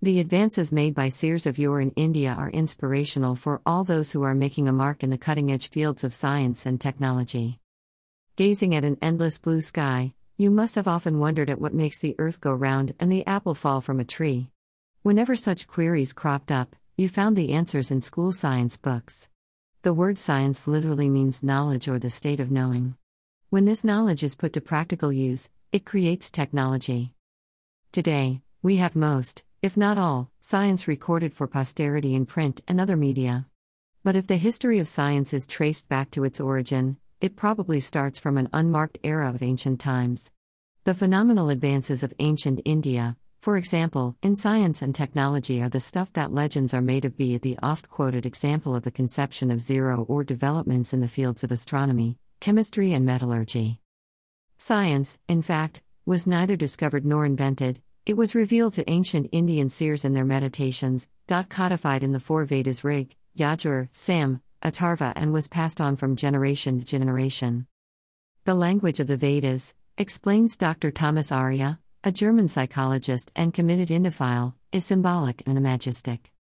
The advances made by seers of yore in India are inspirational for all those who are making a mark in the cutting-edge fields of science and technology. Gazing at an endless blue sky, you must have often wondered at what makes the earth go round and the apple fall from a tree. Whenever such queries cropped up, you found the answers in school science books. The word science literally means knowledge or the state of knowing. When this knowledge is put to practical use, it creates technology. Today, we have most, if not all, science recorded for posterity in print and other media. But if the history of science is traced back to its origin, it probably starts from an unmarked era of ancient times. The phenomenal advances of ancient India, for example, in science and technology are the stuff that legends are made of, be it the oft-quoted example of the conception of zero or developments in the fields of astronomy, chemistry and metallurgy. Science, in fact, was neither discovered nor invented, it was revealed to ancient Indian seers in their meditations, got codified in the four Vedas Rig, Yajur, Sam, Atharva and was passed on from generation to generation. The language of the Vedas, explains Dr. Thomas Arya, a German psychologist and committed Indophile, is symbolic and imagistic.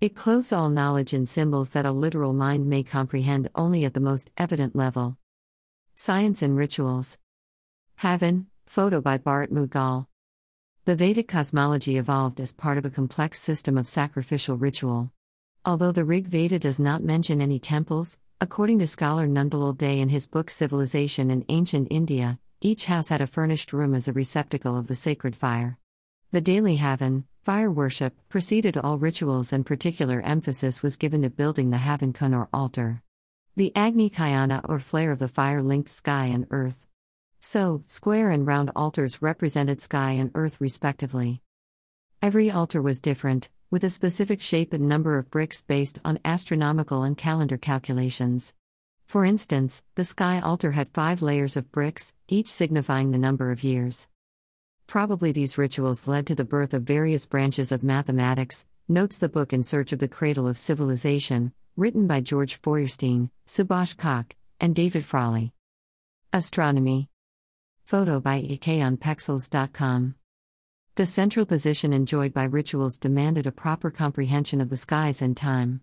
It clothes all knowledge in symbols that a literal mind may comprehend only at the most evident level. Science and Rituals. Haven, photo by Bharat Mughal. The Vedic cosmology evolved as part of a complex system of sacrificial ritual. Although the Rig Veda does not mention any temples, according to scholar Nandalal Dey in his book Civilization in Ancient India, each house had a furnished room as a receptacle of the sacred fire. The daily havan, fire worship, preceded all rituals and particular emphasis was given to building the havan kun or altar. The Agni Kayana or flare of the fire linked sky and earth. So, square and round altars represented sky and earth respectively. Every altar was different, with a specific shape and number of bricks based on astronomical and calendar calculations. For instance, the sky altar had 5 layers of bricks, each signifying the number of years. Probably these rituals led to the birth of various branches of mathematics, notes the book In Search of the Cradle of Civilization, written by George Feuerstein, Subhash Kak, and David Frawley. Astronomy. Photo by EK on Pexels.com. The central position enjoyed by rituals demanded a proper comprehension of the skies and time.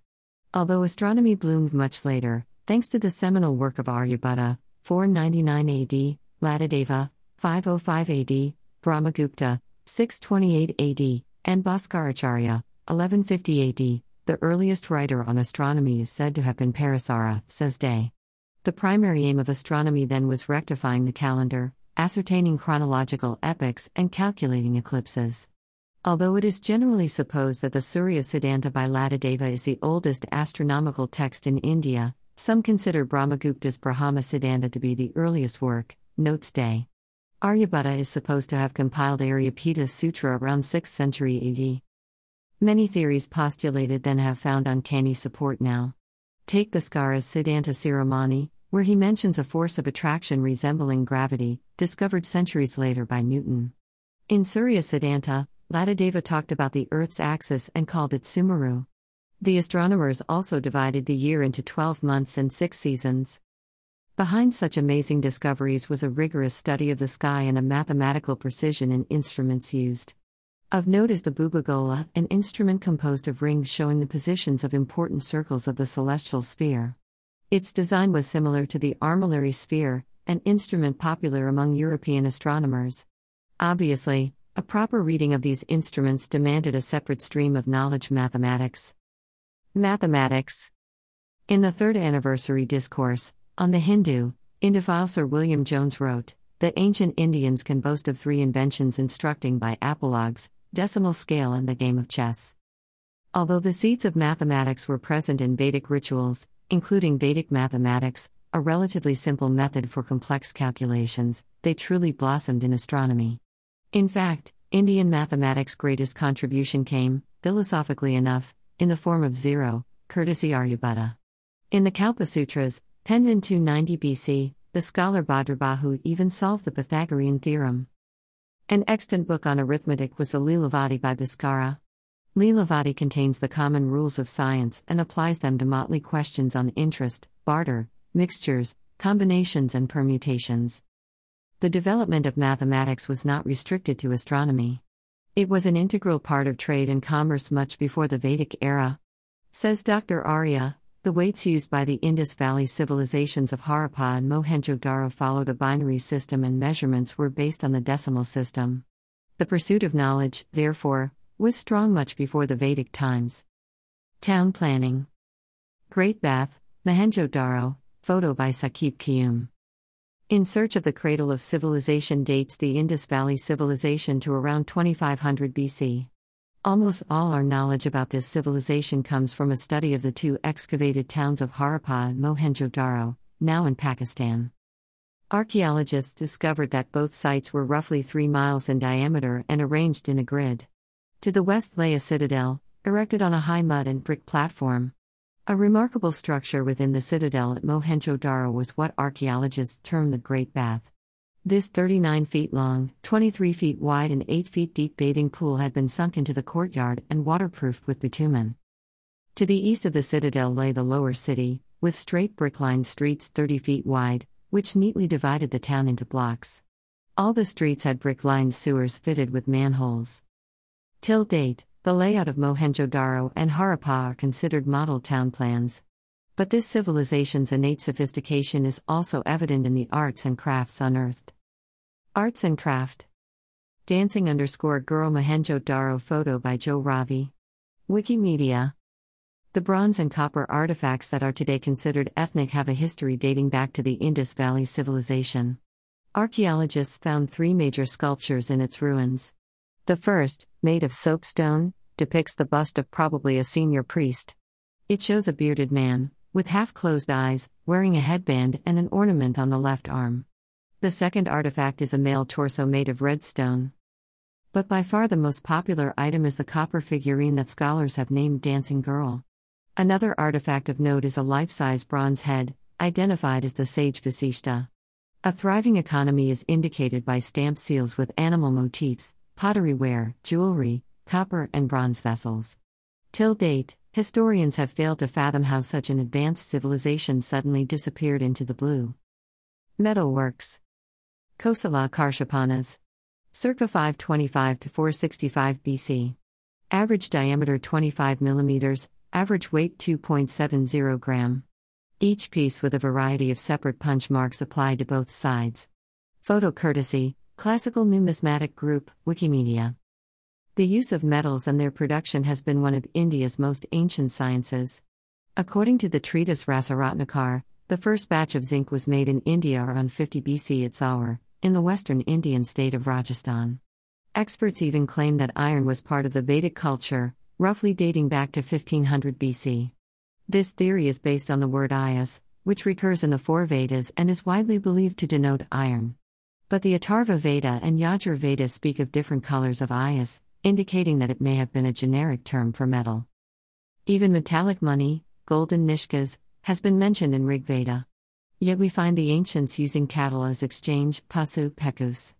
Although astronomy bloomed much later, thanks to the seminal work of Aryabhata, 499 AD, Latadeva, 505 AD, Brahmagupta, 628 AD, and Bhaskaracharya, 1150 AD, the earliest writer on astronomy is said to have been Parasara, says Dey. The primary aim of astronomy then was rectifying the calendar, ascertaining chronological epochs and calculating eclipses. Although it is generally supposed that the Surya Siddhanta by Latadeva is the oldest astronomical text in India, some consider Brahmagupta's Brahma Siddhanta to be the earliest work, notes Dey. Aryabhata is supposed to have compiled Aryapita's Sutra around 6th century AD. Many theories postulated then have found uncanny support now. Take Bhaskara's Siddhanta Siramani, where he mentions a force of attraction resembling gravity, discovered centuries later by Newton. In Surya Siddhanta, Latadeva talked about the Earth's axis and called it Sumeru. The astronomers also divided the year into 12 months and 6 seasons. Behind such amazing discoveries was a rigorous study of the sky and a mathematical precision in instruments used. Of note is the Bubagola, an instrument composed of rings showing the positions of important circles of the celestial sphere. Its design was similar to the armillary sphere, an instrument popular among European astronomers. Obviously, a proper reading of these instruments demanded a separate stream of knowledge. Mathematics. In the third anniversary discourse, on the Hindu, Indophile Sir William Jones wrote, "The ancient Indians can boast of 3 inventions instructing by apologues, decimal scale and the game of chess." Although the seeds of mathematics were present in Vedic rituals, including Vedic mathematics, a relatively simple method for complex calculations, they truly blossomed in astronomy. In fact, Indian mathematics' greatest contribution came, philosophically enough, in the form of zero, courtesy Aryabhata. In the Kalpa Sutras, penned in 290 BC, the scholar Bhadrabahu even solved the Pythagorean theorem. An extant book on arithmetic was the Lilavati by Bhaskara. Lilavati contains the common rules of science and applies them to motley questions on interest, barter, mixtures, combinations and permutations. The development of mathematics was not restricted to astronomy. It was an integral part of trade and commerce much before the Vedic era. Says Dr. Arya, the weights used by the Indus Valley civilizations of Harappa and Mohenjo-daro followed a binary system, and measurements were based on the decimal system. The pursuit of knowledge, therefore, was strong much before the Vedic times. Town planning. Great Bath, Mohenjo-daro, photo by Saqib Qayyum. In Search of the Cradle of Civilization dates the Indus Valley civilization to around 2500 BC. Almost all our knowledge about this civilization comes from a study of the two excavated towns of Harappa and Mohenjo-daro, now in Pakistan. Archaeologists discovered that both sites were roughly 3 miles in diameter and arranged in a grid. To the west lay a citadel, erected on a high mud and brick platform. A remarkable structure within the citadel at Mohenjo-daro was what archaeologists term the Great Bath. This 39 feet long, 23 feet wide and 8 feet deep bathing pool had been sunk into the courtyard and waterproofed with bitumen. To the east of the citadel lay the lower city, with straight brick-lined streets 30 feet wide, which neatly divided the town into blocks. All the streets had brick-lined sewers fitted with manholes. Till date, the layout of Mohenjo-daro and Harappa are considered model town plans. But this civilization's innate sophistication is also evident in the arts and crafts unearthed. Arts and craft. Dancing_girl Mohenjo-daro photo by Joe Ravi. Wikimedia. The bronze and copper artifacts that are today considered ethnic have a history dating back to the Indus Valley civilization. Archaeologists found 3 major sculptures in its ruins. The first, made of soapstone, depicts the bust of probably a senior priest. It shows a bearded man, with half-closed eyes, wearing a headband and an ornament on the left arm. The second artifact is a male torso made of red stone. But by far the most popular item is the copper figurine that scholars have named Dancing Girl. Another artifact of note is a life-size bronze head, identified as the sage Vasishta. A thriving economy is indicated by stamp seals with animal motifs, pottery ware, jewelry, copper and bronze vessels. Till date, historians have failed to fathom how such an advanced civilization suddenly disappeared into the blue. Metalworks. Kosala Karshapanas. Circa 525 to 465 BC. Average diameter 25 mm, average weight 2.70 gram. Each piece with a variety of separate punch marks applied to both sides. Photo courtesy, Classical Numismatic Group, Wikimedia. The use of metals and their production has been one of India's most ancient sciences. According to the treatise Rasaratnakar, the first batch of zinc was made in India around 50 BC at Saur, in the western Indian state of Rajasthan. Experts even claim that iron was part of the Vedic culture, roughly dating back to 1500 BC. This theory is based on the word ayas, which recurs in the 4 Vedas and is widely believed to denote iron. But the Atharva Veda and Yajurveda speak of different colors of ayas, indicating that it may have been a generic term for metal. Even metallic money, golden nishkas, has been mentioned in Rig Veda. Yet we find the ancients using cattle as exchange, pasu pecus.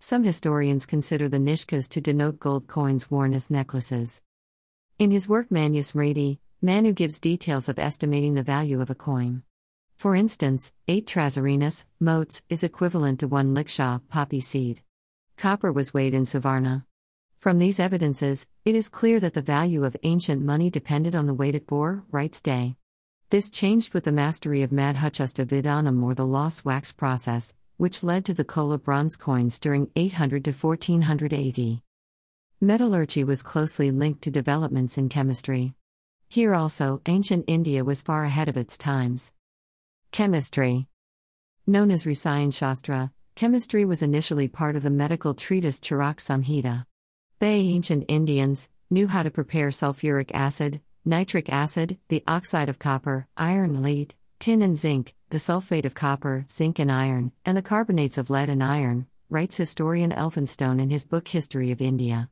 Some historians consider the nishkas to denote gold coins worn as necklaces. In his work Manusmriti, Manu gives details of estimating the value of a coin. For instance, 8 trazarinas, motes, is equivalent to 1 liksha, poppy seed. Copper was weighed in Savarna. From these evidences, it is clear that the value of ancient money depended on the weight it bore, writes Day. This changed with the mastery of Madhuchasta Vidanam, or the lost wax process, which led to the Kola bronze coins during 800 to 1400 AD. Metallurgy was closely linked to developments in chemistry. Here also, ancient India was far ahead of its times. Chemistry. Known as Rasayan Shastra, chemistry was initially part of the medical treatise Charak Samhita. The ancient Indians knew how to prepare sulfuric acid, nitric acid, the oxide of copper, iron, lead, tin and zinc, the sulfate of copper, zinc and iron, and the carbonates of lead and iron, writes historian Elphinstone in his book History of India.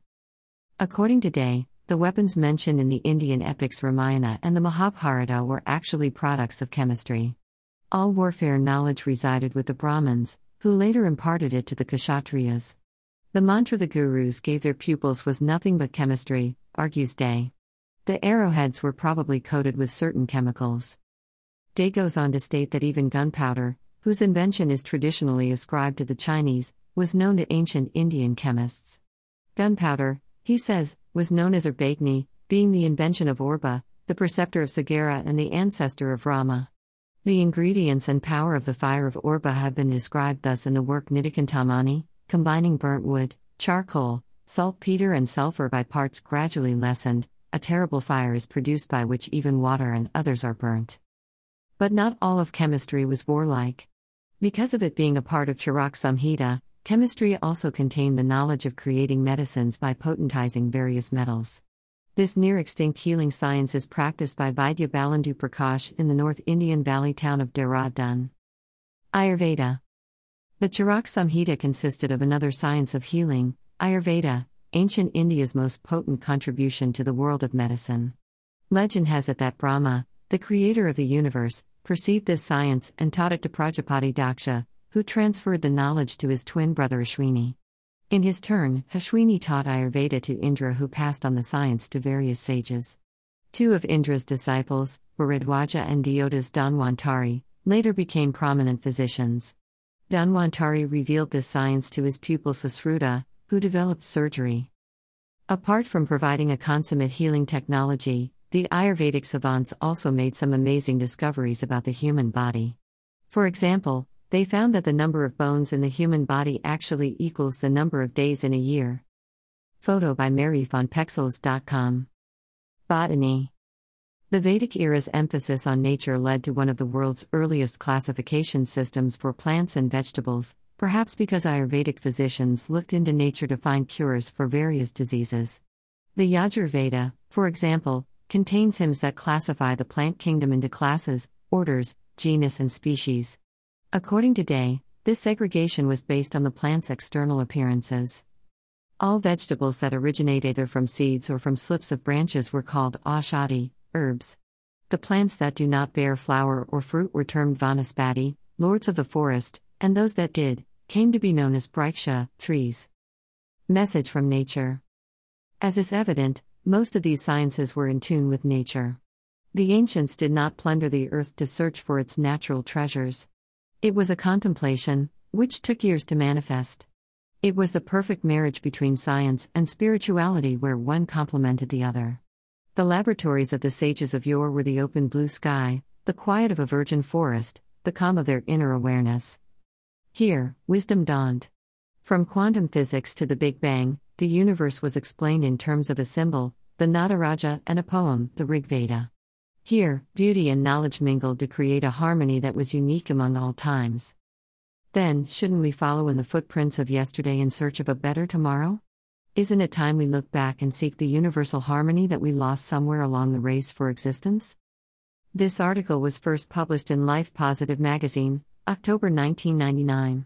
According to Day, the weapons mentioned in the Indian epics Ramayana and the Mahabharata were actually products of chemistry. All warfare knowledge resided with the Brahmins, who later imparted it to the Kshatriyas. The mantra the gurus gave their pupils was nothing but chemistry, argues Day. The arrowheads were probably coated with certain chemicals. Day goes on to state that even gunpowder, whose invention is traditionally ascribed to the Chinese, was known to ancient Indian chemists. Gunpowder, he says, was known as Urbagni, being the invention of Orba, the preceptor of Sagara and the ancestor of Rama. The ingredients and power of the fire of Orba have been described thus in the work Nidikantamani, combining burnt wood, charcoal, saltpeter and sulfur by parts gradually lessened, a terrible fire is produced by which even water and others are burnt. But not all of chemistry was warlike. Because of it being a part of Charak Samhita, chemistry also contained the knowledge of creating medicines by potentizing various metals. This near-extinct healing science is practiced by Vaidya Balandu Prakash in the North Indian valley town of Dehradun. Ayurveda. The Charak Samhita consisted of another science of healing, Ayurveda, ancient India's most potent contribution to the world of medicine. Legend has it that Brahma, the creator of the universe, perceived this science and taught it to Prajapati Daksha, who transferred the knowledge to his twin brother Ashwini. In his turn, Ashwini taught Ayurveda to Indra, who passed on the science to various sages. Two of Indra's disciples, Bharadwaja and Diodas Danwantari, later became prominent physicians. Danwantari revealed this science to his pupil Sushruta, who developed surgery. Apart from providing a consummate healing technology, the Ayurvedic savants also made some amazing discoveries about the human body. For example, they found that the number of bones in the human body actually equals the number of days in a year. Photo by maryfonpexels.com. Botany. The Vedic era's emphasis on nature led to one of the world's earliest classification systems for plants and vegetables, perhaps because Ayurvedic physicians looked into nature to find cures for various diseases. The Yajurveda, for example, contains hymns that classify the plant kingdom into classes, orders, genus and species. According to Day, this segregation was based on the plant's external appearances. All vegetables that originate either from seeds or from slips of branches were called aushadhi, herbs. The plants that do not bear flower or fruit were termed vanaspati, lords of the forest, and those that did, came to be known as briksha, trees. Message from nature. As is evident, most of these sciences were in tune with nature. The ancients did not plunder the earth to search for its natural treasures. It was a contemplation, which took years to manifest. It was the perfect marriage between science and spirituality where one complemented the other. The laboratories of the sages of yore were the open blue sky, the quiet of a virgin forest, the calm of their inner awareness. Here, wisdom dawned. From quantum physics to the Big Bang, the universe was explained in terms of a symbol, the Nataraja, and a poem, the Rig Veda. Here, beauty and knowledge mingled to create a harmony that was unique among all times. Then, shouldn't we follow in the footprints of yesterday in search of a better tomorrow? Isn't it time we look back and seek the universal harmony that we lost somewhere along the race for existence? This article was first published in Life Positive magazine, October 1999.